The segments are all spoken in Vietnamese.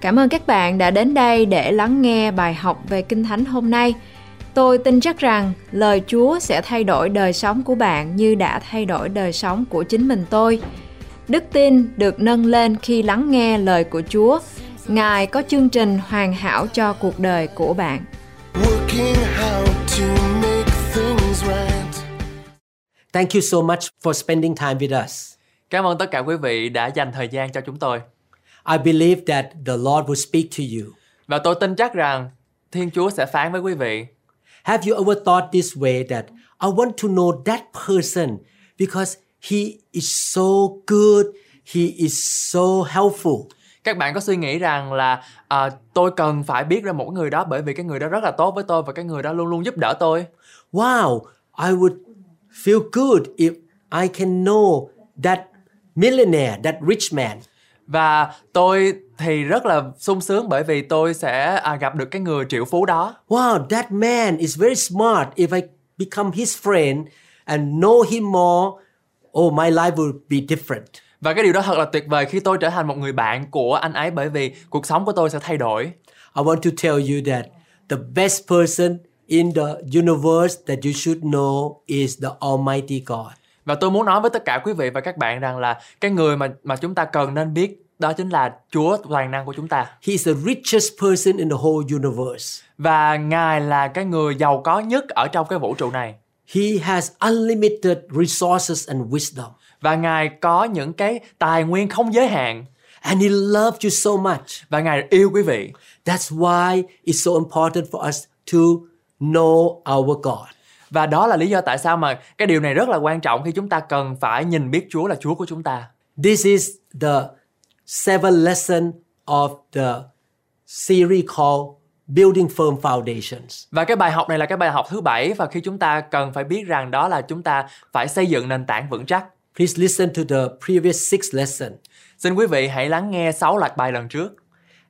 Cảm ơn các bạn đã đến đây để lắng nghe bài học về Kinh Thánh hôm nay. Tôi tin chắc rằng lời Chúa sẽ thay đổi đời sống của bạn như đã thay đổi đời sống của chính mình tôi. Đức tin được nâng lên khi lắng nghe lời của Chúa. Ngài có chương trình hoàn hảo cho cuộc đời của bạn. Thank you so much for spending time with us. Cảm ơn tất cả quý vị đã dành thời gian cho chúng tôi. I believe that the Lord will speak to you. Và tôi tin chắc rằng Thiên Chúa sẽ phán với quý vị. Have you ever thought this way that I want to know that person because he is so good, he is so helpful. Các bạn có suy nghĩ rằng là tôi cần phải biết ra một người đó bởi vì cái người đó rất là tốt với tôi và cái người đó luôn luôn giúp đỡ tôi. Wow, I would feel good if I can know that millionaire, that rich man. Và tôi thì rất là sung sướng bởi vì tôi sẽ gặp được cái người triệu phú đó. Wow, that man is very smart. If I become his friend and know him more, oh, my life will be different. Và cái điều đó thật là tuyệt vời khi tôi trở thành một người bạn của anh ấy bởi vì cuộc sống của tôi sẽ thay đổi. I want to tell you that the best person in the universe that you should know is the Almighty God. Và tôi muốn nói với tất cả quý vị và các bạn rằng là cái người mà chúng ta cần nên biết đó chính là Chúa toàn năng của chúng ta. He is the richest person in the whole universe. Và Ngài là cái người giàu có nhất ở trong cái vũ trụ này. He has unlimited resources and wisdom. Và Ngài có những cái tài nguyên không giới hạn. And he loves you so much. Và Ngài yêu quý vị. That's why it's so important for us to know our God. Và đó là lý do tại sao mà cái điều này rất là quan trọng khi chúng ta cần phải nhìn biết Chúa là Chúa của chúng ta. This is the seventh lesson of the series called Building Firm Foundations. Và cái bài học này là cái bài học thứ 7 và khi chúng ta cần phải biết rằng đó là chúng ta phải xây dựng nền tảng vững chắc. Please listen to the previous 6 lessons. Xin quý vị hãy lắng nghe 6 loạt bài lần trước.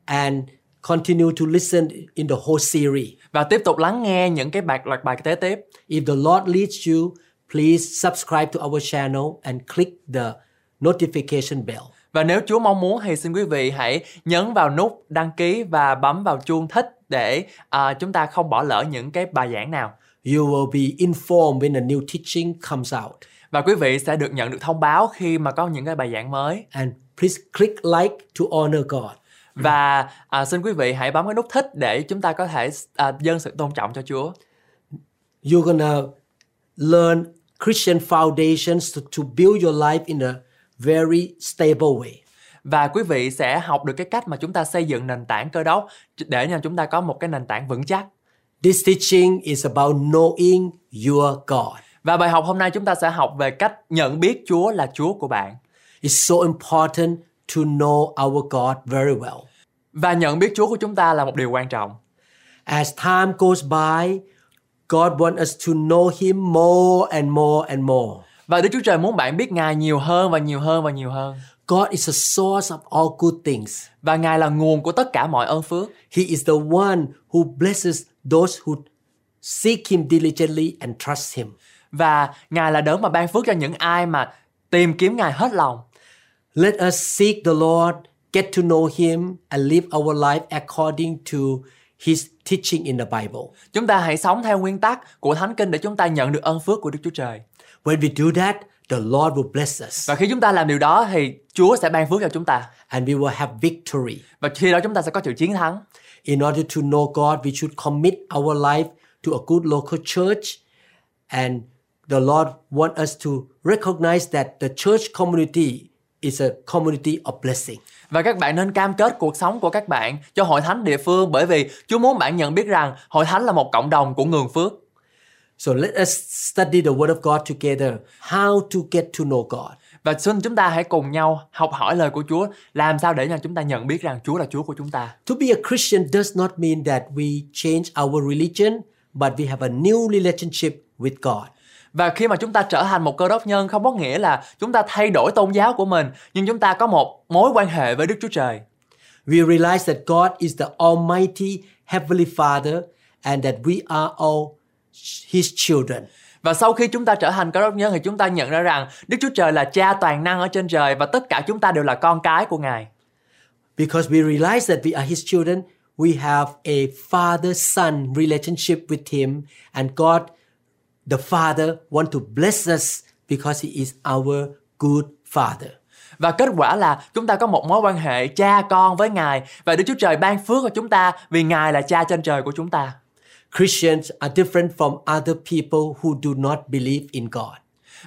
And continue to listen in the whole series. Và tiếp tục lắng nghe những cái loạt bài kế tiếp. If the Lord leads you, please subscribe to our channel and click the notification bell. Và nếu Chúa mong muốn thì xin quý vị hãy nhấn vào nút đăng ký và bấm vào chuông thích để chúng ta không bỏ lỡ những cái bài giảng nào. You will be informed when a new teaching comes out. Và quý vị sẽ được nhận được thông báo khi mà có những cái bài giảng mới. And please click like to honor God. Và xin quý vị hãy bấm cái nút thích để chúng ta có thể dâng sự tôn trọng cho Chúa. You're gonna learn Christian foundations to build your life in a very stable way. Và quý vị sẽ học được cái cách mà chúng ta xây dựng nền tảng Cơ Đốc để cho chúng ta có một cái nền tảng vững chắc. This teaching is about knowing your God. Và bài học hôm nay chúng ta sẽ học về cách nhận biết Chúa là Chúa của bạn. It's so important to know our God very well. Và nhận biết Chúa của chúng ta là một điều quan trọng. As time goes by, God wants us to know him more and more and more. Và Đức Chúa Trời muốn bạn biết Ngài nhiều hơn và nhiều hơn và nhiều hơn. God is the source of all good things. Và Ngài là nguồn của tất cả mọi ơn phước. He is the one who blesses those who seek him diligently and trust him. Và Ngài là đấng mà ban phước cho những ai mà tìm kiếm Ngài hết lòng. Let us seek the Lord, get to know him and live our life according to his teaching in the Bible. Chúng ta hãy sống theo nguyên tắc của Thánh Kinh để chúng ta nhận được ơn phước của Đức Chúa Trời. When we do that, the Lord will bless us. Và khi chúng ta làm điều đó thì Chúa sẽ ban phước cho chúng ta. And we will have victory. Và khi đó chúng ta sẽ có sự chiến thắng. In order to know God, we should commit our life to a good local church and the Lord wants us to recognize that the church community is a community of blessing. Và các bạn nên cam kết cuộc sống của các bạn cho hội thánh địa phương bởi vì Chúa muốn bạn nhận biết rằng hội thánh là một cộng đồng của nguồn phước. So let us study the word of God together, how to get to know God. Và xin chúng ta hãy cùng nhau học hỏi lời của Chúa, làm sao để chúng ta nhận biết rằng Chúa là Chúa của chúng ta. To be a Christian does not mean that we change our religion, but we have a new relationship with God. Và khi mà chúng ta trở thành một Cơ Đốc nhân không có nghĩa là chúng ta thay đổi tôn giáo của mình, nhưng chúng ta có một mối quan hệ với Đức Chúa Trời. We realize that God is the Almighty Heavenly Father and that we are all His children. Và sau khi chúng ta trở thành Cơ Đốc nhân thì chúng ta nhận ra rằng Đức Chúa Trời là Cha toàn năng ở trên trời và tất cả chúng ta đều là con cái của Ngài. Because we realize that we are His children, we have a father-son relationship with Him, and God, the Father, wants to bless us because He is our good Father. Và kết quả là chúng ta có một mối quan hệ cha con với Ngài, và Đức Chúa Trời ban phước cho chúng ta vì Ngài là Cha trên trời của chúng ta. Christians are different from other people who do not believe in God.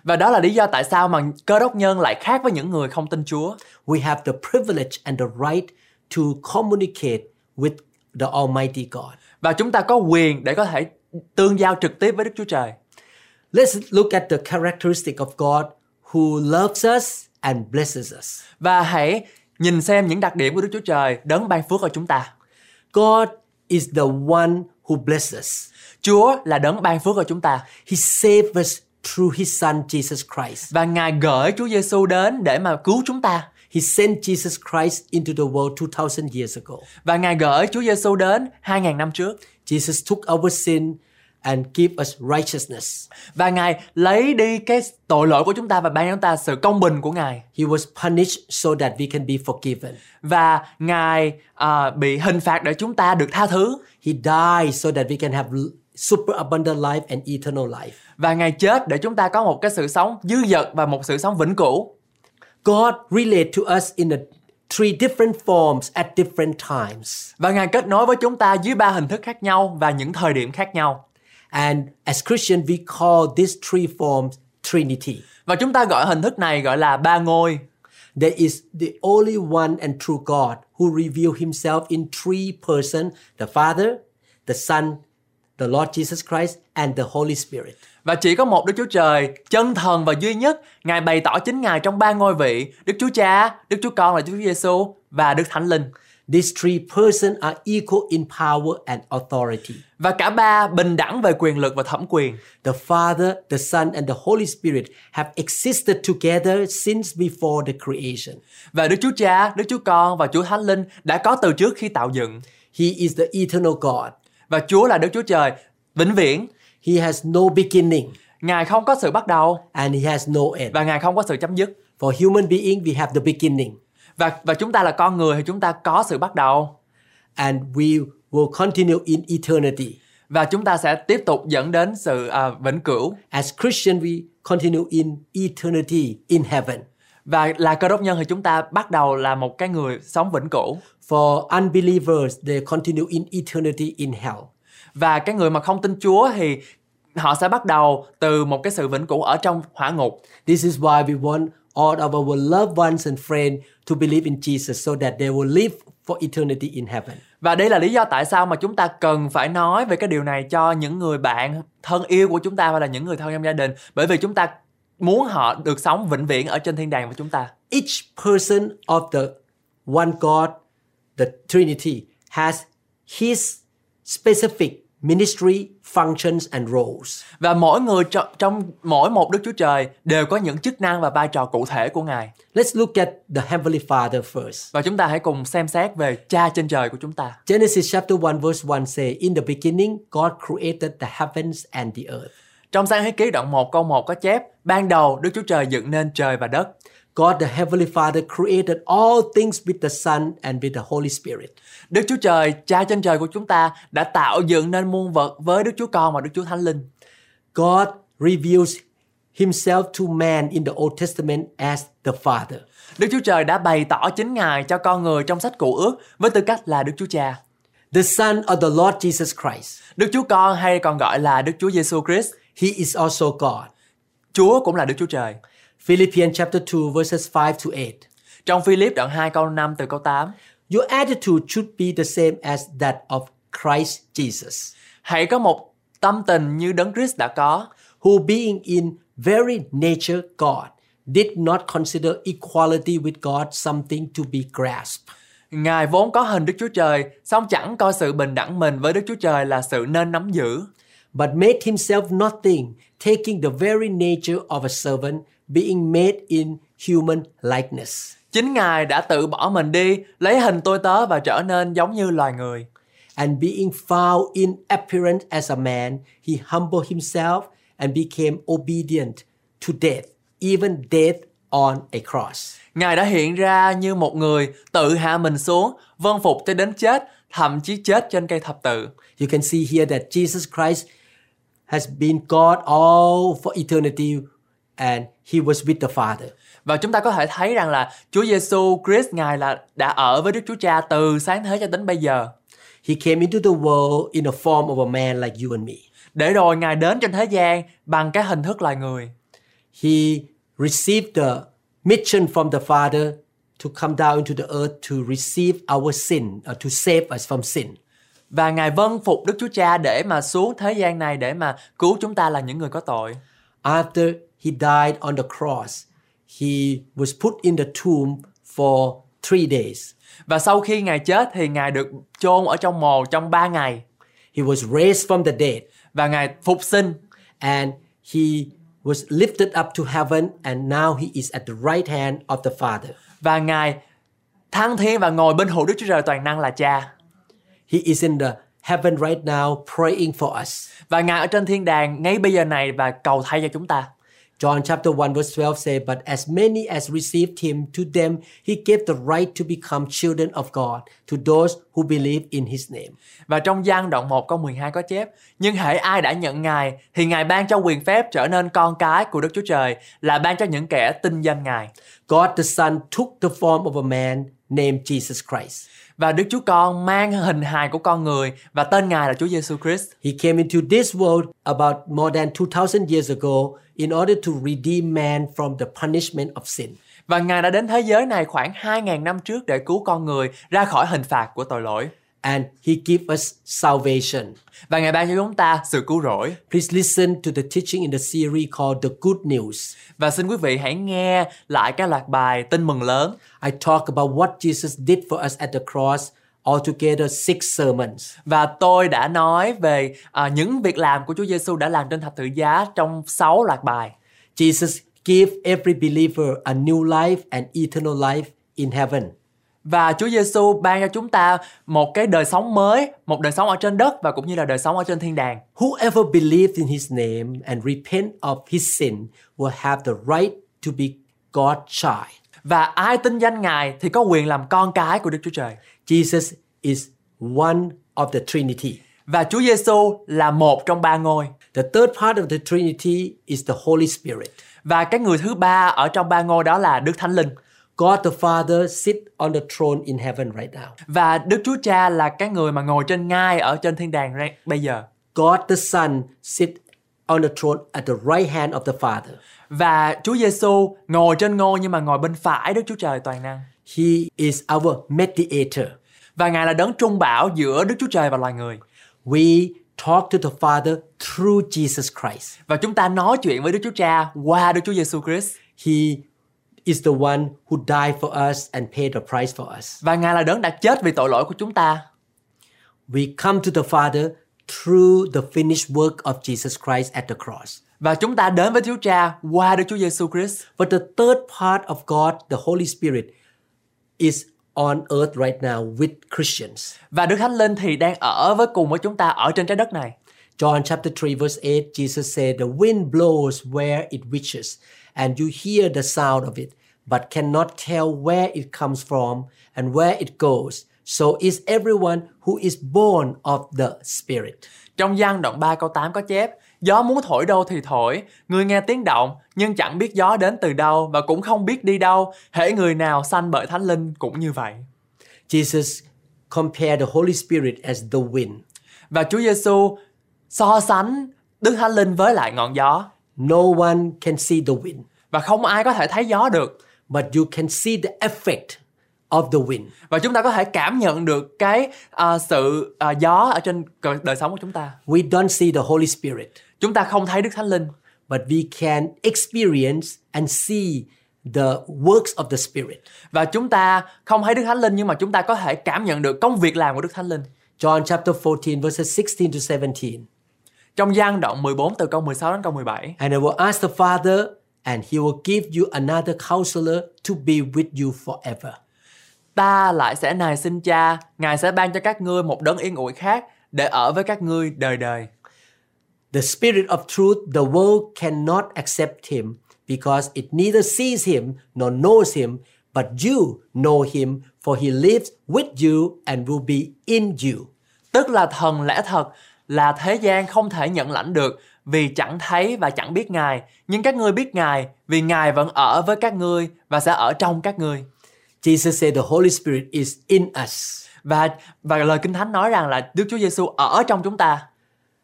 Và đó là lý do tại sao mà Cơ Đốc nhân lại khác với những người không tin Chúa. We have the privilege and the right to communicate with the Almighty God. Và chúng ta có quyền để có thể tương giao trực tiếp với Đức Chúa Trời. Let's look at the characteristic of God who loves us and blesses us. Và hãy nhìn xem những đặc điểm của Đức Chúa Trời đấng ban phước cho chúng ta. God is the one who blesses. Chúa là đấng ban phước cho chúng ta. He saves us through His Son Jesus Christ. Và Ngài gửi Chúa Giê-xu đến để mà cứu chúng ta. He sent Jesus Christ into the world 2000 years ago. Và Ngài gửi Chúa Giê-xu đến 2000 năm trước. Jesus took our sin and gave us righteousness. Và Ngài lấy đi cái tội lỗi của chúng ta và ban cho chúng ta sự công bình của Ngài. He was punished so that we can be forgiven. Và Ngài bị hình phạt để chúng ta được tha thứ. He died so that we can have super abundant life and eternal life. Và Ngài chết để chúng ta có một cái sự sống dư dật và một sự sống vĩnh cửu. God relate to us in three different forms at different times. Và Ngài kết nối với chúng ta dưới ba hình thức khác nhau và những thời điểm khác nhau. And as Christian we call these three forms Trinity. Và chúng ta gọi hình thức này gọi là ba ngôi. There is the only one and true God who revealed himself in three persons, the Father, the Son, the Lord Jesus Christ and the Holy Spirit. Và chỉ có một Đức Chúa Trời chân thần và duy nhất, Ngài bày tỏ chính Ngài trong ba ngôi vị, Đức Chúa Cha, Đức Chúa Con là Chúa Giê-xu và Đức Thánh Linh. These three persons are equal in power and authority. Và cả ba bình đẳng về quyền lực và thẩm quyền. The Father, the Son and the Holy Spirit have existed together since before the creation. Và Đức Chúa Cha, Đức Chúa Con và Chúa Thánh Linh đã có từ trước khi tạo dựng. He is the eternal God. Và Chúa là Đức Chúa Trời vĩnh viễn. He has no beginning. Ngài không có sự bắt đầu. And he has no end. Và Ngài không có sự chấm dứt. For human being we have the beginning. Và chúng ta là con người thì chúng ta có sự bắt đầu. And we will continue in eternity. Và chúng ta sẽ tiếp tục dẫn đến sự vĩnh cửu. As Christian we continue in eternity in heaven. Và là Cơ Đốc nhân thì chúng ta bắt đầu là một cái người sống vĩnh cửu. For unbelievers they continue in eternity in hell. Và cái người mà không tin Chúa thì họ sẽ bắt đầu từ một cái sự vĩnh cửu ở trong hỏa ngục. This is why we want all of our loved ones and friends to believe in Jesus so that they will live for eternity in heaven. Và đây là lý do tại sao mà chúng ta cần phải nói về cái điều này cho những người bạn thân yêu của chúng ta hay là những người thân trong gia đình, bởi vì chúng ta muốn họ được sống vĩnh viễn ở trên thiên đàng với chúng ta. Each person of the one God, the Trinity has his specific ministry, functions and roles. Và mỗi người trong mỗi một Đức Chúa Trời đều có những chức năng và vai trò cụ thể của Ngài. Let's look at the Heavenly Father first. Và chúng ta hãy cùng xem xét về Cha trên trời của chúng ta. Genesis chapter 1 verse 1 say, "In the beginning God created the heavens and the earth." Trong Sáng Thế Ký đoạn 1 câu 1 có chép: "Ban đầu Đức Chúa Trời dựng nên trời và đất." God the Heavenly Father created all things with the Son and with the Holy Spirit. Đức Chúa Trời, Cha trên trời của chúng ta đã tạo dựng nên muôn vật với Đức Chúa Con và Đức Chúa Thánh Linh. God reveals himself to man in the Old Testament as the Father. Đức Chúa Trời đã bày tỏ chính Ngài cho con người trong sách Cựu Ước với tư cách là Đức Chúa Cha. The Son of the Lord Jesus Christ. Đức Chúa Con hay còn gọi là Đức Chúa Giê-xu Christ. He is also God. Chúa cũng là Đức Chúa Trời. Philippians chapter 2 verses 5 to 8. Trong Phi-líp đoạn 2 câu 5 từ câu 8. Your attitude should be the same as that of Christ Jesus. Hãy có một tâm tình như Đấng Christ đã có. Who being in very nature God did not consider equality with God something to be grasped. Ngài vốn có hình Đức Chúa Trời, song chẳng coi sự bình đẳng mình với Đức Chúa Trời là sự nên nắm giữ. But made himself nothing, taking the very nature of a servant, being made in human likeness. Chính Ngài đã tự bỏ mình đi, lấy hình tôi tớ và trở nên giống như loài người. And being found in appearance as a man, he humbled himself and became obedient to death, even death on a cross. Ngài đã hiện ra như một người tự hạ mình xuống, vâng phục cho đến chết, thậm chí chết trên cây thập tự. You can see here that Jesus Christ has been God all for eternity and he was with the Father. Và chúng ta có thể thấy rằng là Chúa Giê-xu Christ Ngài là đã ở với Đức Chúa Cha từ sáng thế cho đến bây giờ. He came into the world in the form of a man like you and me. Để rồi Ngài đến trên thế gian bằng cái hình thức loài người. He received the mission from the Father to come down into the earth to receive our sin, or to save us from sin. Và Ngài vâng phục Đức Chúa Cha để mà xuống thế gian này để mà cứu chúng ta là những người có tội. After he died on the cross, he was put in the tomb for 3 days. Và sau khi Ngài chết thì Ngài được chôn ở trong mồ trong 3 ngày. He was raised from the dead. Và Ngài phục sinh. And he was lifted up to heaven and now he is at the right hand of the Father. Và Ngài thăng thiên và ngồi bên hữu Đức Chúa Trời toàn năng là Cha. He is in the heaven right now praying for us. Và Ngài ở trên thiên đàng ngay bây giờ này và cầu thay cho chúng ta. John chapter 1 verse 12 says, but as many as received him, to them he gave the right to become children of God, to those who believe in his name. Và trong Giăng đoạn 1 câu 12 có chép, nhưng hễ ai đã nhận Ngài thì Ngài ban cho quyền phép trở nên con cái của Đức Chúa Trời, là ban cho những kẻ tin danh Ngài. God the Son took the form of a man named Jesus Christ. Và Đức Chúa Con mang hình hài của con người và tên Ngài là Chúa Giê-xu Christ. He came into this world about more than 2000 years ago in order to redeem man from the punishment of sin. Và Ngài đã đến thế giới này khoảng 2000 năm trước để cứu con người ra khỏi hình phạt của tội lỗi. And he gives us salvation. Và Ngài ban cho chúng ta sự cứu rỗi. Please listen to the teaching in the series called The Good News. Và xin quý vị hãy nghe lại các loạt bài tin mừng lớn. I talk about what Jesus did for us at the cross, altogether 6 sermons. Và tôi đã nói về những việc làm của Chúa Giê-xu đã làm trên thập tự giá trong 6 loạt bài. Jesus gives every believer a new life and eternal life in heaven. Và Chúa Giê-xu ban cho chúng ta một cái đời sống mới, một đời sống ở trên đất và cũng như là đời sống ở trên thiên đàng. Whoever believes in his name and repent of his sin will have the right to be God's child. Và ai tin danh Ngài thì có quyền làm con cái của Đức Chúa Trời. Jesus is one of the Trinity. Và Chúa Giê-xu là một trong 3 ngôi. The third part of the Trinity is the Holy Spirit. Và cái người thứ ba ở trong 3 ngôi đó là Đức Thánh Linh. God the Father sits on the throne in heaven right now. Và Đức Chúa Cha là cái người mà ngồi trên ngai ở trên thiên đàng bây giờ. God the Son sits on the throne at the right hand of the Father. Và Chúa Giê-xu ngồi trên ngôi nhưng mà ngồi bên phải Đức Chúa Trời toàn năng. He is our mediator. Và Ngài là đấng trung bảo giữa Đức Chúa Trời và loài người. We talk to the Father through Jesus Christ. Và chúng ta nói chuyện với Đức Chúa Cha qua Đức Chúa Giê-xu Christ. He is the one who died for us and paid the price for us. Và Ngài là đấng đã chết vì tội lỗi của chúng ta. We come to the Father through the finished work of Jesus Christ at the cross. Và chúng ta đến với Chúa Cha qua Đức Chúa Giê-xu Christ. But the third part of God, the Holy Spirit, is on earth right now with Christians. Và Đức Thánh Linh thì đang ở cùng với chúng ta ở trên trái đất này. John chapter 3 verse 8, Jesus said, the wind blows where it wishes, and you hear the sound of it, but cannot tell where it comes from and where it goes. So is everyone who is born of the Spirit. Trong Giăng đoạn 3 câu 8 có chép, gió muốn thổi đâu thì thổi, người nghe tiếng động, nhưng chẳng biết gió đến từ đâu và cũng không biết đi đâu, hễ người nào sanh bởi Thánh Linh cũng như vậy. Jesus compared the Holy Spirit as the wind. Và Chúa Giê-xu so sánh Đức Thánh Linh với lại ngọn gió. No one can see the wind. Và không ai có thể thấy gió được. But you can see the effect of the wind. Và chúng ta có thể cảm nhận được cái gió ở trên đời sống của chúng ta. We don't see the Holy Spirit. Chúng ta không thấy Đức Thánh Linh. But we can experience and see the works of the Spirit. Và chúng ta không thấy Đức Thánh Linh nhưng mà chúng ta có thể cảm nhận được công việc làm của Đức Thánh Linh. John chapter 14 verses 16 to 17. Trong Giăng đoạn 14 từ câu 16 đến câu 17. And I will ask the Father and he will give you another counselor to be with you forever. Ta lại sẽ nài xin Cha, Ngài sẽ ban cho các ngươi một đấng yên ủi khác để ở với các ngươi đời đời. The Spirit of truth, the world cannot accept him because it neither sees him nor knows him. But you know him, for he lives with you and will be in you. Tức là thần lẽ thật là thế gian không thể nhận lãnh được vì chẳng thấy và chẳng biết Ngài. Nhưng các ngươi biết Ngài vì Ngài vẫn ở với các ngươi và sẽ ở trong các ngươi. Jesus said the Holy Spirit is in us. Và lời Kinh Thánh nói rằng là Đức Chúa Giê-xu ở trong chúng ta.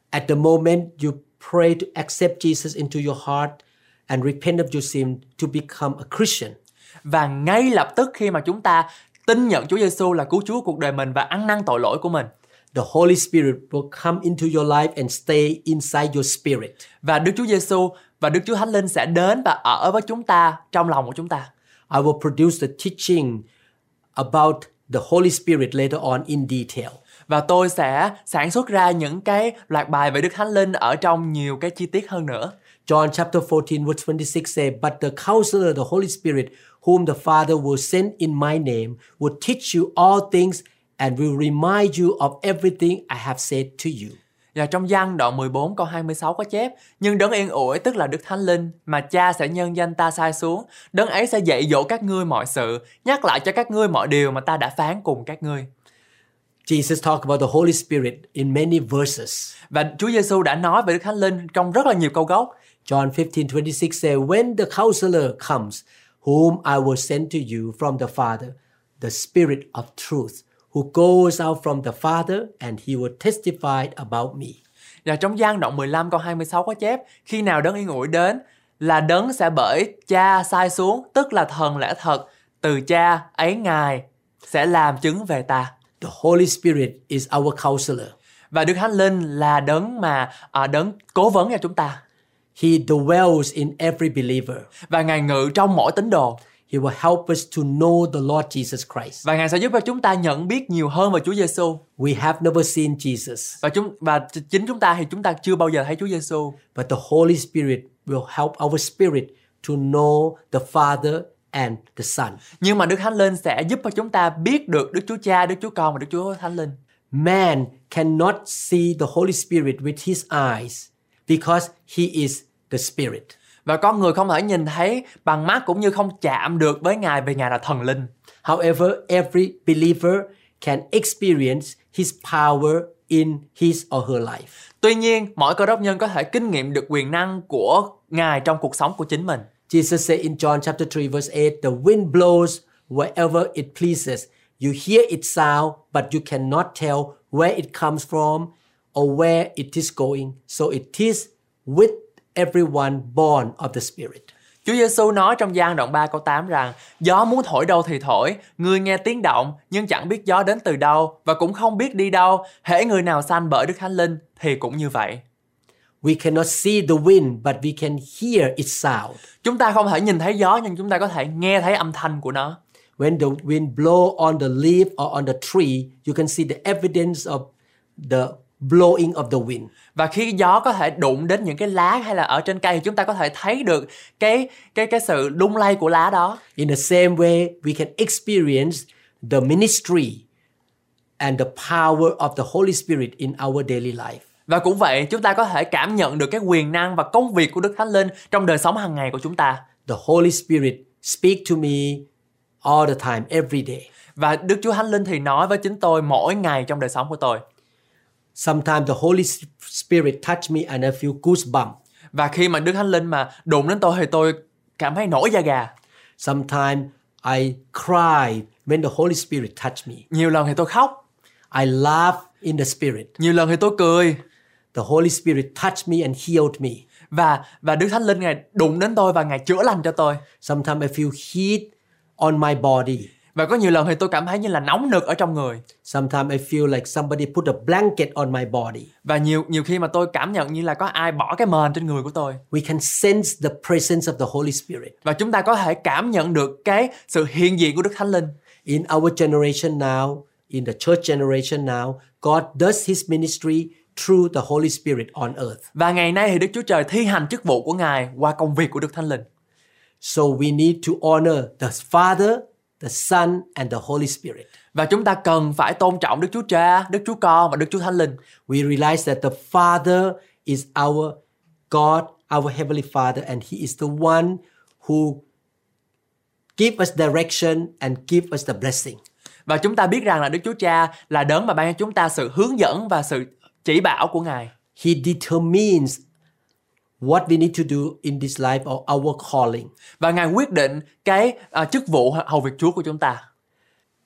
At the moment you pray to accept Jesus into your heart and repent of your sin to become a Christian. Và ngay lập tức khi mà chúng ta tin nhận Chúa Giê-xu là cứu Chúa cuộc đời mình và ăn năn tội lỗi của mình, the Holy Spirit will come into your life and stay inside your spirit. Và Đức Chúa Giê-xu và Đức Chúa Thánh Linh sẽ đến và ở với chúng ta, trong lòng của chúng ta. I will produce the teaching about the Holy Spirit later on in detail. Và tôi sẽ sản xuất ra những cái loạt bài về Đức Thánh Linh ở trong nhiều cái chi tiết hơn nữa. John chapter 14 verse 26 say, "But the Counselor, the Holy Spirit, whom the Father will send in my name, will teach you all things and will remind you of everything I have said to you." Và trong Giăng đoạn 14 câu 26 có chép: "Nhưng Đấng Yên Ủi, tức là Đức Thánh Linh mà Cha sẽ nhân danh ta sai xuống, Đấng ấy sẽ dạy dỗ các ngươi mọi sự, nhắc lại cho các ngươi mọi điều mà ta đã phán cùng các ngươi." Jesus talked about the Holy Spirit in many verses. Và Chúa Giê-xu đã nói về Đức Thánh Linh trong rất là nhiều câu gốc. John 15:26 says, "When the Counselor comes, whom I will send to you from the Father, the Spirit of truth, who goes out from the Father, and he will testify about me." Và trong Giăng đoạn 15 câu 26 có chép: "Khi nào Đấng Yên Ủi đến, là Đấng sẽ bởi Cha sai xuống, tức là thần lẽ thật từ Cha ấy, Ngài sẽ làm chứng về ta." The Holy Spirit is our counselor. Và Đức Thánh Linh là đấng mà đấng cố vấn cho chúng ta. He dwells in every believer. Và Ngài ngự trong mỗi tín đồ. He will help us to know the Lord Jesus Christ. Và Ngài sẽ giúp cho chúng ta nhận biết nhiều hơn về Chúa Giê-xu. We have never seen Jesus. Và chính chúng ta thì chúng ta chưa bao giờ thấy Chúa Giê-xu. But the Holy Spirit will help our spirit to know the Father and the Son. Nhưng mà Đức Thánh Linh sẽ giúp cho chúng ta biết được Đức Chúa Cha, Đức Chúa Con và Đức Chúa Thánh Linh. Man cannot see the Holy Spirit with his eyes because he is the Spirit. Và con người không thể nhìn thấy bằng mắt cũng như không chạm được với Ngài vì Ngài là thần linh. However, every believer can experience his power in his or her life. Tuy nhiên, mỗi cơ đốc nhân có thể kinh nghiệm được quyền năng của Ngài trong cuộc sống của chính mình. Jesus said in John chapter 3 verse 8, "The wind blows wherever it pleases. You hear its sound, but you cannot tell where it comes from or where it is going. So it is with everyone born of the Spirit." Chúa Giê-xu nói trong Giăng đoạn 3 câu 8 rằng: "Gió muốn thổi đâu thì thổi, người nghe tiếng động nhưng chẳng biết gió đến từ đâu và cũng không biết đi đâu. Hễ người nào sanh bởi Đức Thánh Linh thì cũng như vậy." We cannot see the wind, but we can hear its sound. Chúng ta không thể nhìn thấy gió nhưng chúng ta có thể nghe thấy âm thanh của nó. When the wind blow on the leaf or on the tree, you can see the evidence of the blowing of the wind. Và khi gió có thể đụng đến những cái lá hay là ở trên cây, chúng ta có thể thấy được cái sự lung lay của lá đó. In the same way, we can experience the ministry and the power of the Holy Spirit in our daily life. Và cũng vậy, chúng ta có thể cảm nhận được cái quyền năng và công việc của Đức Thánh Linh trong đời sống hàng ngày của chúng ta. The Holy Spirit speak to me all the time, every day. Và Đức Chúa Thánh Linh thì nói với chính tôi mỗi ngày trong đời sống của tôi. Sometimes the Holy Spirit touch me and I feel goosebumps. Và khi mà Đức Thánh Linh mà đụng đến tôi thì tôi cảm thấy nổi da gà. Sometimes I cry when the Holy Spirit touch me. Nhiều lần thì tôi khóc. I laugh in the Spirit. Nhiều lần thì tôi cười. The Holy Spirit touched me and healed me. Và Đức Thánh Linh Ngài đụng đến tôi và Ngài chữa lành cho tôi. Sometimes I feel heat on my body. Và có nhiều lần thì tôi cảm thấy như là nóng nực ở trong người. Sometimes I feel like somebody put a blanket on my body. Và nhiều khi mà tôi cảm nhận như là có ai bỏ cái mền trên người của tôi. We can sense the presence of the Holy Spirit. Và chúng ta có thể cảm nhận được cái sự hiện diện của Đức Thánh Linh. In our generation now, in the church generation now, God does his ministry through the Holy Spirit on earth. Và ngày nay thì Đức Chúa Trời thi hành chức vụ của Ngài qua công việc của Đức Thánh Linh. So we need to honor the Father, the Son and the Holy Spirit. Và chúng ta cần phải tôn trọng Đức Chúa Cha, Đức Chúa Con và Đức Chúa Thánh Linh. We realize that the Father is our God, our Heavenly Father, and He is the one who Give us direction and give us the blessing. Và chúng ta biết rằng là Đức Chúa Cha là đấng mà ban cho chúng ta sự hướng dẫn và sự chỉ bảo của Ngài. He determines what we need to do in this life or our calling. Và Ngài quyết định cái chức vụ hầu việc Chúa của chúng ta.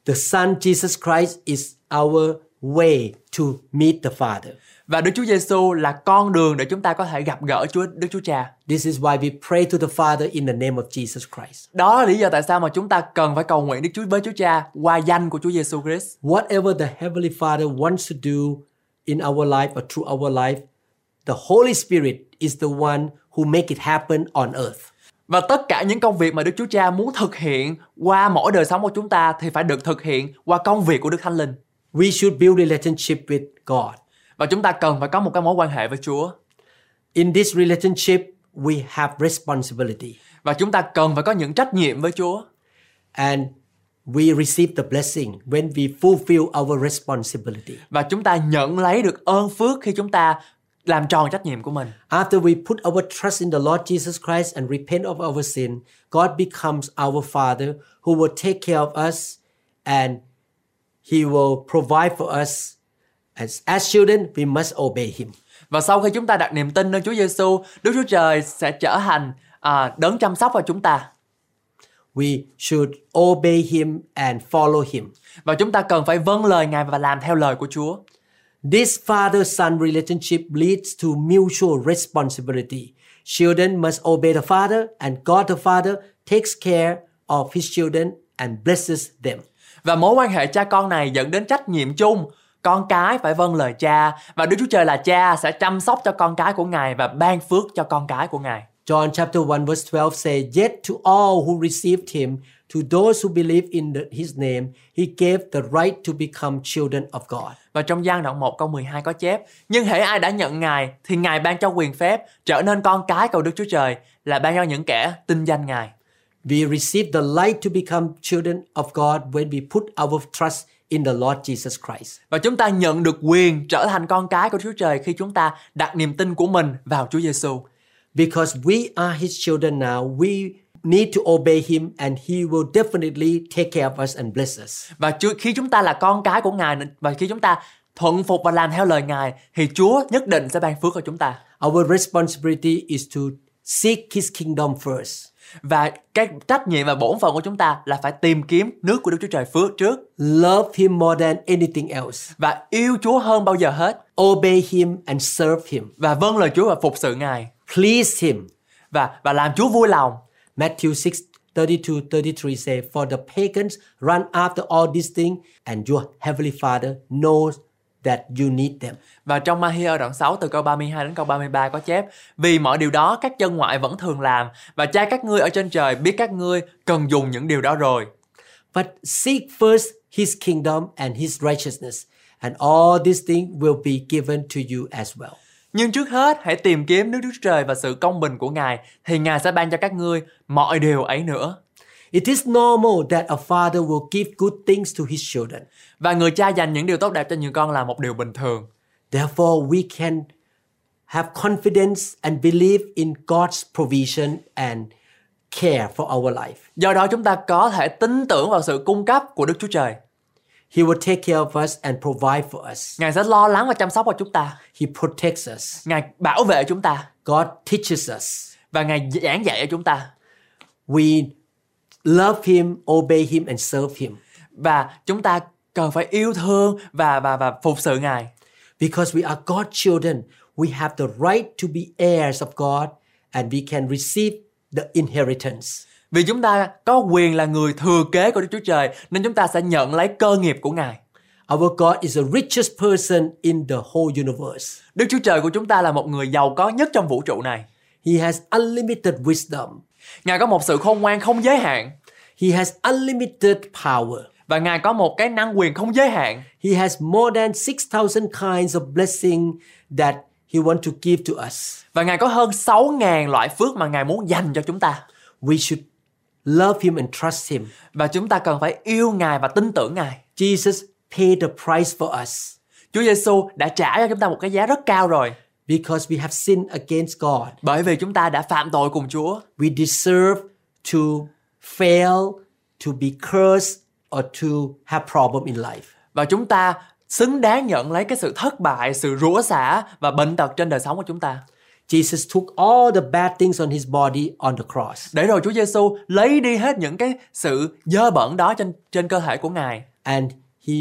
The Son Jesus Christ is our way to meet the Father. Và Đức Chúa Giê-xu là con đường để chúng ta có thể gặp gỡ Đức Chúa Cha. This is why we pray to the Father in the name of Jesus Christ. Đó là lý do tại sao mà chúng ta cần phải cầu nguyện Đức Chúa với Chúa Cha qua danh của Chúa Giê-xu Christ. Whatever the Heavenly Father wants to do in our life or through our life, the Holy Spirit is the one who make it happen on earth. Và tất cả những công việc mà Đức Chúa Cha muốn thực hiện qua mỗi đời sống của chúng ta thì phải được thực hiện qua công việc của Đức Thánh Linh. We should build relationship with God. Và chúng ta cần phải có một cái mối quan hệ với Chúa. In this relationship, we have responsibility. Và chúng ta cần phải có những trách nhiệm với Chúa. And we receive the blessing when we fulfill our responsibility. Và chúng ta nhận lấy được ơn phước khi chúng ta làm tròn trách nhiệm của mình. After we put our trust in the Lord Jesus Christ and repent of our sin, God becomes our Father who will take care of us and He will provide for us. As children, we must obey Him. Và sau khi chúng ta đặt niềm tin nơi Chúa Giê-xu, Đức Chúa Trời sẽ trở thành đấng chăm sóc cho chúng ta. We should obey Him and follow Him. Và chúng ta cần phải vâng lời Ngài và làm theo lời của Chúa. This father-son relationship leads to mutual responsibility. Children must obey the Father, and God the Father takes care of His children and blesses them. Và mối quan hệ cha con này dẫn đến trách nhiệm chung. Con cái phải vâng lời cha, và Đức Chúa Trời là cha sẽ chăm sóc cho con cái của Ngài và ban phước cho con cái của Ngài. John chapter 1 verse 12 say, "Yet to all who received him, to those who believe in his name, he gave the right to become children of God." Và trong Giăng đoạn 1 câu 12 có chép, "Nhưng hễ ai đã nhận Ngài thì Ngài ban cho quyền phép trở nên con cái của Đức Chúa Trời, là ban cho những kẻ tin danh Ngài." We receive the light to become children of God when we put our trust in the Lord Jesus Christ. Và chúng ta nhận được quyền trở thành con cái của Chúa Trời khi chúng ta đặt niềm tin của mình vào Chúa Giê-xu. Because we are His children now, we need to obey Him and He will definitely take care of us and bless us. Và khi chúng ta là con cái của Ngài và khi chúng ta thuận phục và làm theo lời Ngài thì Chúa nhất định sẽ ban phước cho chúng ta. Our responsibility is to seek His kingdom first. Và cái trách nhiệm và bổn phận của chúng ta là phải tìm kiếm nước của Đức Chúa Trời phước trước. Love Him more than anything else. Và yêu Chúa hơn bao giờ hết. Obey Him and serve Him. Và vâng lời Chúa và phục sự Ngài. Please Him. Và làm Chúa vui lòng. Matthew 6:32-33 say, "For the pagans run after all these things and your heavenly Father knows that you need them." Và trong Ma-thi-ơ đoạn 6 từ câu 32 đến câu 33 có chép, "Vì mọi điều đó các dân ngoại vẫn thường làm, và Cha các ngươi ở trên trời biết các ngươi cần dùng những điều đó rồi." But seek first His kingdom and His righteousness, and all these things will be given to you as well. Nhưng trước hết hãy tìm kiếm nước Đức Chúa Trời và sự công bình của Ngài, thì Ngài sẽ ban cho các ngươi mọi điều ấy nữa. It is normal that a father will give good things to his children. Và người cha dành những điều tốt đẹp cho những con là một điều bình thường. Therefore, we can have confidence and believe in God's provision and care for our life. Do đó chúng ta có thể tin tưởng vào sự cung cấp của Đức Chúa Trời. He will take care of us and provide for us. Ngài sẽ lo lắng và chăm sóc cho chúng ta. He protects us. Ngài bảo vệ chúng ta. God teaches us. Và Ngài giảng dạy cho chúng ta. We love Him, obey Him and serve Him. Và chúng ta cần phải yêu thương và phục sự Ngài. Because we are God's children, we have the right to be heirs of God and we can receive the inheritance. Vì chúng ta có quyền là người thừa kế của Đức Chúa Trời nên chúng ta sẽ nhận lấy cơ nghiệp của Ngài. Our God is the richest person in the whole universe. Đức Chúa Trời của chúng ta là một người giàu có nhất trong vũ trụ này. He has unlimited wisdom. Ngài có một sự khôn ngoan không giới hạn. He has unlimited power. Và Ngài có một cái năng quyền không giới hạn. He has more than 6,000 kinds of blessing that He want to give to us. Và Ngài có hơn 6.000 loại phước mà Ngài muốn dành cho chúng ta. We should love Him and trust Him. Và chúng ta cần phải yêu Ngài và tin tưởng Ngài. Jesus paid the price for us. Chúa Giê-xu đã trả cho chúng ta một cái giá rất cao rồi. Because we have sinned against God. Bởi vì chúng ta đã phạm tội cùng Chúa. We deserve to fail, to be cursed or to have problem in life. Và chúng ta xứng đáng nhận lấy cái sự thất bại, sự rủa xả và bệnh tật trên đời sống của chúng ta. Jesus took all the bad things on his body on the cross. Để rồi Chúa Giê-xu lấy đi hết những cái sự dơ bẩn đó trên cơ thể của Ngài. And he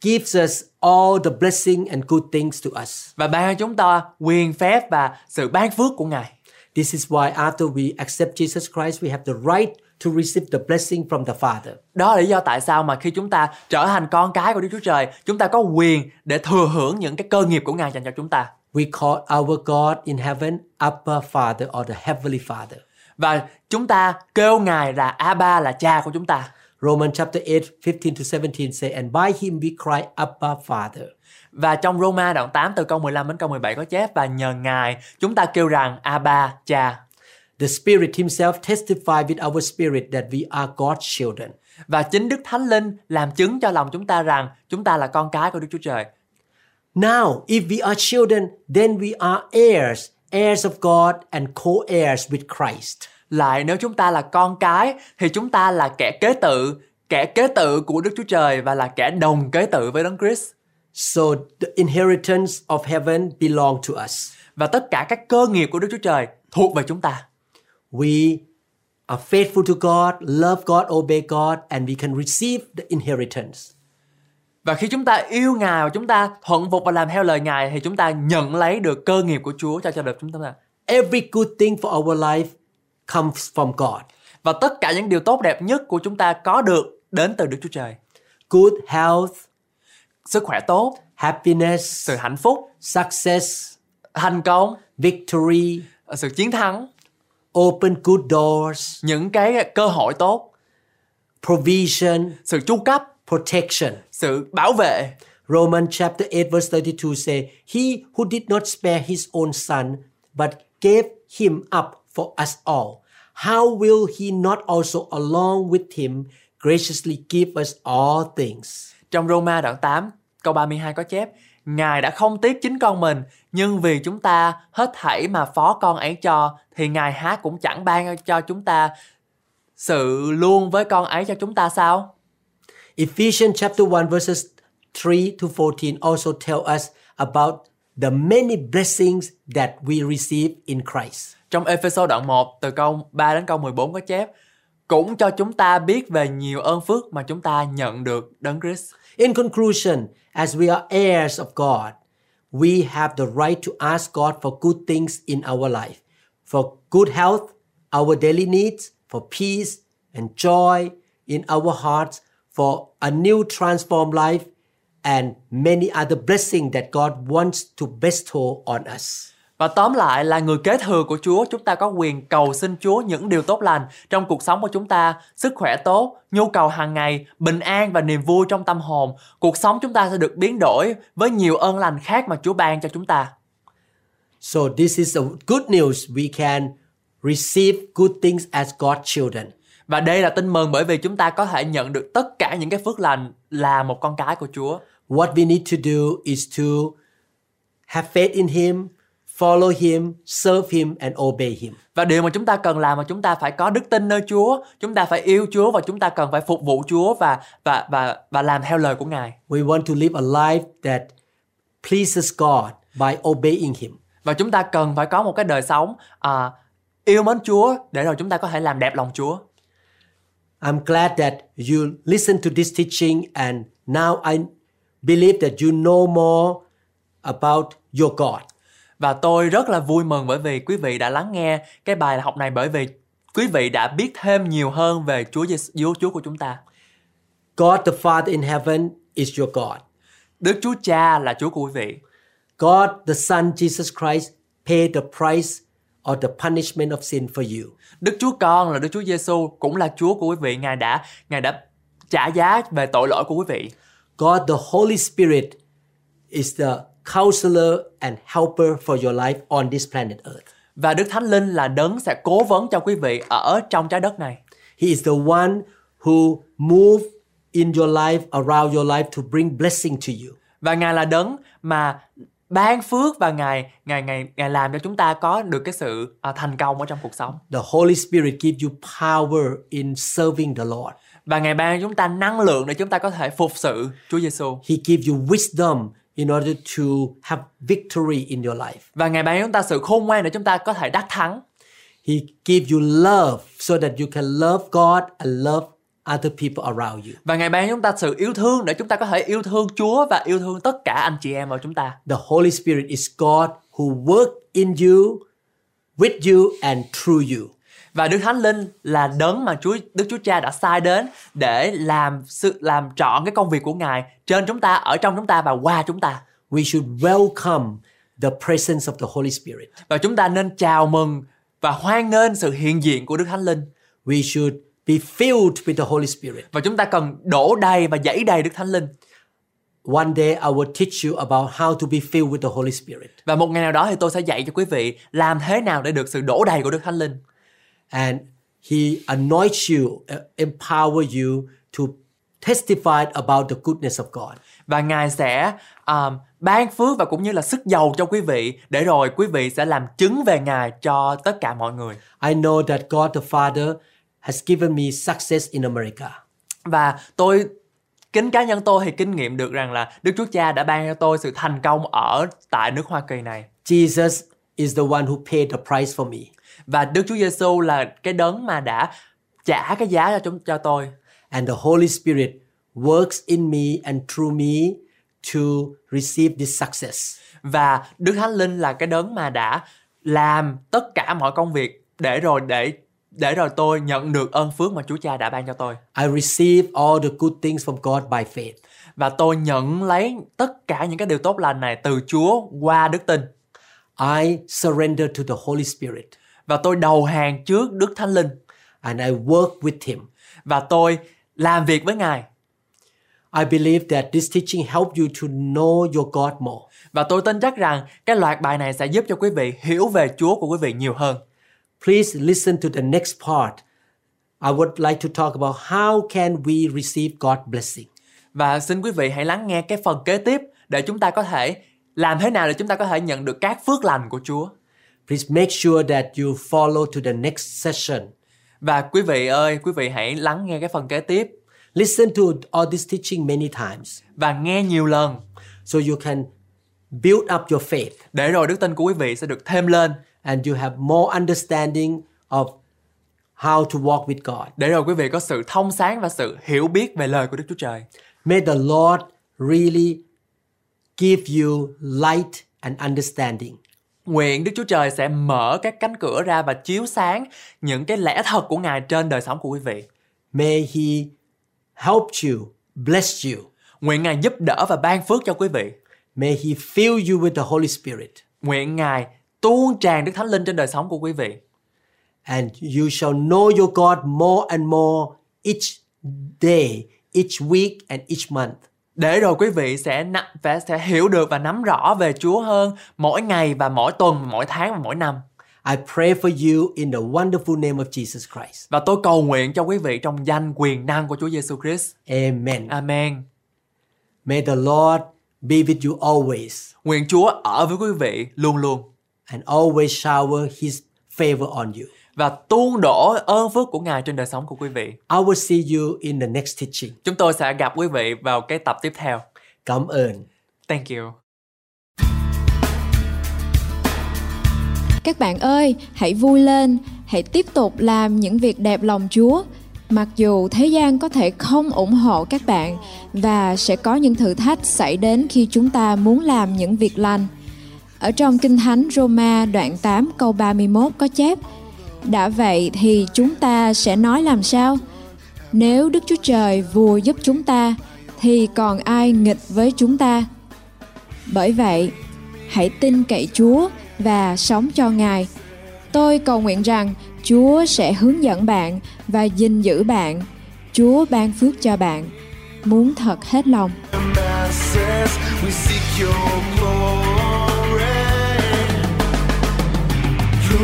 gives us all the blessing and good things to us. Và ban chúng ta quyền phép và sự ban phước của Ngài. This is why after we accept Jesus Christ, we have the right to receive the blessing from the Father. Đó là lý do tại sao mà khi chúng ta trở thành con cái của Đức Chúa Trời, chúng ta có quyền để thừa hưởng những cái cơ nghiệp của Ngài dành cho chúng ta. We call our God in heaven Abba Father or the Heavenly Father. Và chúng ta kêu Ngài là Abba, là Cha của chúng ta. Romans chapter 8:15-17 say, and by him we cry Abba Father. Và trong Rô-ma đoạn 8 từ câu 15 đến câu 17 có chép, và nhờ Ngài chúng ta kêu rằng Abba, Cha. The Spirit himself testifies with our spirit that we are God's children. Và chính Đức Thánh Linh làm chứng cho lòng chúng ta rằng chúng ta là con cái của Đức Chúa Trời. Now, if we are children, then we are heirs, heirs of God and co-heirs with Christ. Lại nếu chúng ta là con cái thì chúng ta là kẻ kế tự của Đức Chúa Trời và là kẻ đồng kế tự với Đấng Christ. So the inheritance of heaven belong to us. Và tất cả các cơ nghiệp của Đức Chúa Trời thuộc về chúng ta. We are faithful to God, love God, obey God, and we can receive the inheritance. Và khi chúng ta yêu Ngài và chúng ta thuận phục và làm theo lời Ngài thì chúng ta nhận lấy được cơ nghiệp của Chúa cho đời chúng ta. Every good thing for our life comes from God. Và tất cả những điều tốt đẹp nhất của chúng ta có được đến từ Đức Chúa Trời. Good health, sức khỏe tốt, happiness, sự hạnh phúc, success, thành công, victory, sự chiến thắng, open good doors, những cái cơ hội tốt, provision, sự chu cấp, protection, sự bảo vệ. Romans chapter 8:32 say, he who did not spare his own son but gave him up for us all, how will he not also along with him graciously give us all things? Trong Rô-ma đoạn 8 câu 32 có chép, Ngài đã không tiếc chính con mình, nhưng vì chúng ta hết thảy mà phó con ấy cho thì Ngài há cũng chẳng ban cho chúng ta sự luôn với con ấy cho chúng ta sao? Ephesians chapter 1:3-14 also tell us about the many blessings that we receive in Christ. Trong Ê-phê-sô đoạn 1 từ câu 3 đến câu 14 có chép, cũng cho chúng ta biết về nhiều ơn phước mà chúng ta nhận được Đấng Christ. In conclusion, as we are heirs of God, we have the right to ask God for good things in our life, for good health, our daily needs, for peace and joy in our hearts, for a new transformed life and many other blessings that God wants to bestow on us. Và tóm lại là người kế thừa của Chúa, chúng ta có quyền cầu xin Chúa những điều tốt lành trong cuộc sống của chúng ta, sức khỏe tốt, nhu cầu hàng ngày, bình an và niềm vui trong tâm hồn. Cuộc sống chúng ta sẽ được biến đổi với nhiều ơn lành khác mà Chúa ban cho chúng ta. So this is the good news, we can receive good things as God's children. Và đây là tin mừng bởi vì chúng ta có thể nhận được tất cả những cái phước lành là một con cái của Chúa. What we need to do is to have faith in him, follow him, serve him and obey him. Và điều mà chúng ta cần làm là chúng ta phải có đức tin nơi Chúa, chúng ta phải yêu Chúa và chúng ta cần phải phục vụ Chúa và làm theo lời của Ngài. We want to live a life that pleases God by obeying him. Và chúng ta cần phải có một cái đời sống yêu mến Chúa để rồi chúng ta có thể làm đẹp lòng Chúa. I'm glad that you listened to this teaching and now I believe that you know more about your God. Và tôi rất là vui mừng bởi vì quý vị đã lắng nghe cái bài học này, bởi vì quý vị đã biết thêm nhiều hơn về Chúa của chúng ta. God the Father in heaven is your God. Đức Chúa Cha là Chúa của quý vị. God the Son Jesus Christ paid the price or the punishment of sin for you. Đức Chúa Con là Đức Chúa Giê-xu cũng là Chúa của quý vị, Ngài đã trả giá về tội lỗi của quý vị. God the Holy Spirit is the counselor and helper for your life on this planet earth. Và Đức Thánh Linh là Đấng sẽ cố vấn cho quý vị ở trong trái đất này. He is the one who move in your life, around your life to bring blessing to you. Và Ngài là Đấng mà ban phước và Ngài làm cho chúng ta có được cái sự thành công ở trong cuộc sống. The Holy Spirit gives you power in serving the Lord. Và Ngài ban chúng ta năng lượng để chúng ta có thể phục sự Chúa Giê-xu. He gives you wisdom in order to have victory in your life. Và Ngài ban chúng ta sự khôn ngoan để chúng ta có thể đắc thắng. He gives you love so that you can love God and love other people around you. Và Ngài ban chúng ta sự yêu thương để chúng ta có thể yêu thương Chúa và yêu thương tất cả anh chị em của chúng ta. The Holy Spirit is God who works in you, with you and through you. Và Đức Thánh Linh là đấng mà Đức Chúa Cha đã sai đến để làm trọn cái công việc của Ngài trên chúng ta, ở trong chúng ta và qua chúng ta. We should welcome the presence of the Holy Spirit. Và chúng ta nên chào mừng và hoan nghênh sự hiện diện của Đức Thánh Linh. We should be filled with the Holy Spirit. Và chúng ta cần đổ đầy và dẫy đầy Đức Thánh Linh. One day I will teach you about how to be filled with the Holy Spirit. Và một ngày nào đó thì tôi sẽ dạy cho quý vị làm thế nào để được sự đổ đầy của Đức Thánh Linh. And he anoints you, empower you to testify about the goodness of God. Và Ngài sẽ ban phước và cũng như là sức dầu cho quý vị để rồi quý vị sẽ làm chứng về Ngài cho tất cả mọi người. I know that God the Father has given me success in America. Và cá nhân tôi thì kinh nghiệm được rằng là Đức Chúa Cha đã ban cho tôi sự thành công ở tại nước Hoa Kỳ này. Jesus is the one who paid the price for me. Và Đức Chúa Giê-xu là cái đấng mà đã trả cái giá cho tôi. And the Holy Spirit works in me and through me to receive this success. Và Đức Thánh Linh là cái đấng mà đã làm tất cả mọi công việc để rồi tôi nhận được ơn phước mà Chúa Cha đã ban cho tôi. I receive all the good things from God by faith. Và tôi nhận lấy tất cả những cái điều tốt lành này từ Chúa qua đức tin. I surrender to the Holy Spirit. Và tôi đầu hàng trước Đức Thánh Linh. And I work with him. Và tôi làm việc với Ngài. I believe that this teaching help you to know your God more. Và tôi tin chắc rằng cái loạt bài này sẽ giúp cho quý vị hiểu về Chúa của quý vị nhiều hơn. Please listen to the next part. I would like to talk about how can we receive God's blessing. Và xin quý vị hãy lắng nghe cái phần kế tiếp để chúng ta có thể làm thế nào để chúng ta có thể nhận được các phước lành của Chúa. Please make sure that you follow to the next session. Và quý vị hãy lắng nghe cái phần kế tiếp. Listen to all this teaching many times. Và nghe nhiều lần. So you can build up your faith. Để rồi đức tin của quý vị sẽ được thêm lên. And you have more understanding of how to walk with God. Để rồi quý vị có sự thông sáng và sự hiểu biết về lời của Đức Chúa Trời. May the Lord really give you light and understanding. Nguyện Đức Chúa Trời sẽ mở các cánh cửa ra và chiếu sáng những cái lẽ thật của Ngài trên đời sống của quý vị. May He help you, bless you. Nguyện Ngài giúp đỡ và ban phước cho quý vị. May He fill you with the Holy Spirit. Nguyện Ngài tuôn tràn Đức Thánh Linh trên đời sống của quý vị. And you shall know your God more and more each day, each week and each month. Để rồi quý vị sẽ hiểu được và nắm rõ về Chúa hơn mỗi ngày và mỗi tuần, mỗi tháng và mỗi năm. I pray for you in the wonderful name of Jesus Christ. Và tôi cầu nguyện cho quý vị trong danh quyền năng của Chúa Giê-xu Christ. Amen. Amen. May the Lord be with you always. Nguyện Chúa ở với quý vị luôn luôn. And always shower His favor on you. Và tuôn đổ ơn phước của Ngài trên đời sống của quý vị. I will see you in the next teaching. Chúng tôi sẽ gặp quý vị vào cái tập tiếp theo. Cảm ơn. Thank you. Các bạn ơi, hãy vui lên, hãy tiếp tục làm những việc đẹp lòng Chúa. Mặc dù thế gian có thể không ủng hộ các bạn và sẽ có những thử thách xảy đến khi chúng ta muốn làm những việc lành. Ở trong Kinh Thánh Rô-ma đoạn 8 câu 31 có chép: đã vậy thì chúng ta sẽ nói làm sao? Nếu Đức Chúa Trời vừa giúp chúng ta thì còn ai nghịch với chúng ta? Bởi vậy, hãy tin cậy Chúa và sống cho Ngài. Tôi cầu nguyện rằng Chúa sẽ hướng dẫn bạn và gìn giữ bạn. Chúa ban phước cho bạn. Muốn thật hết lòng.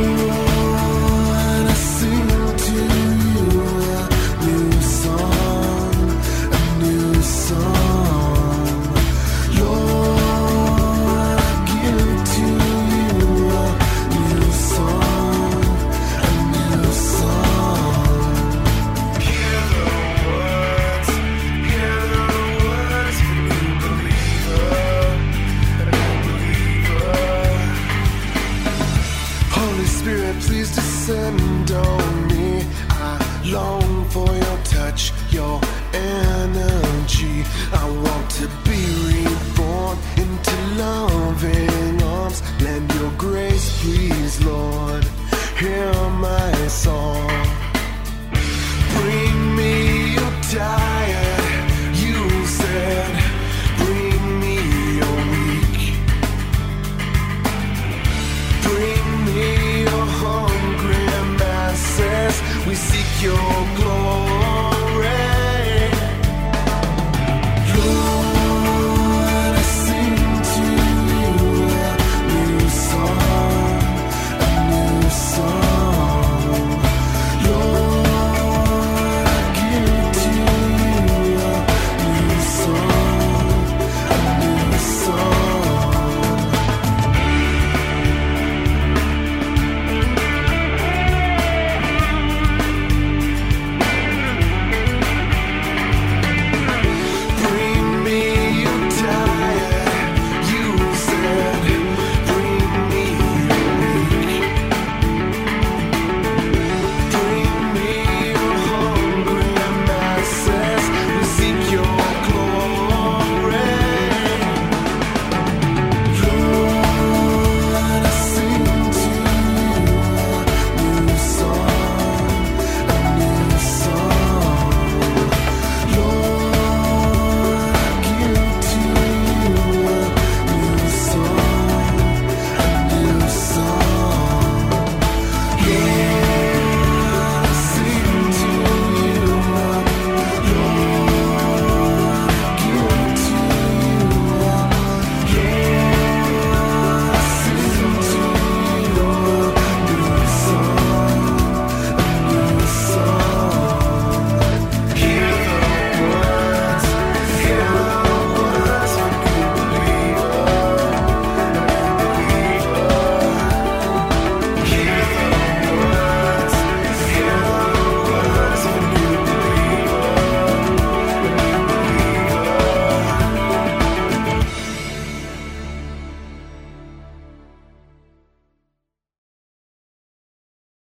Lord,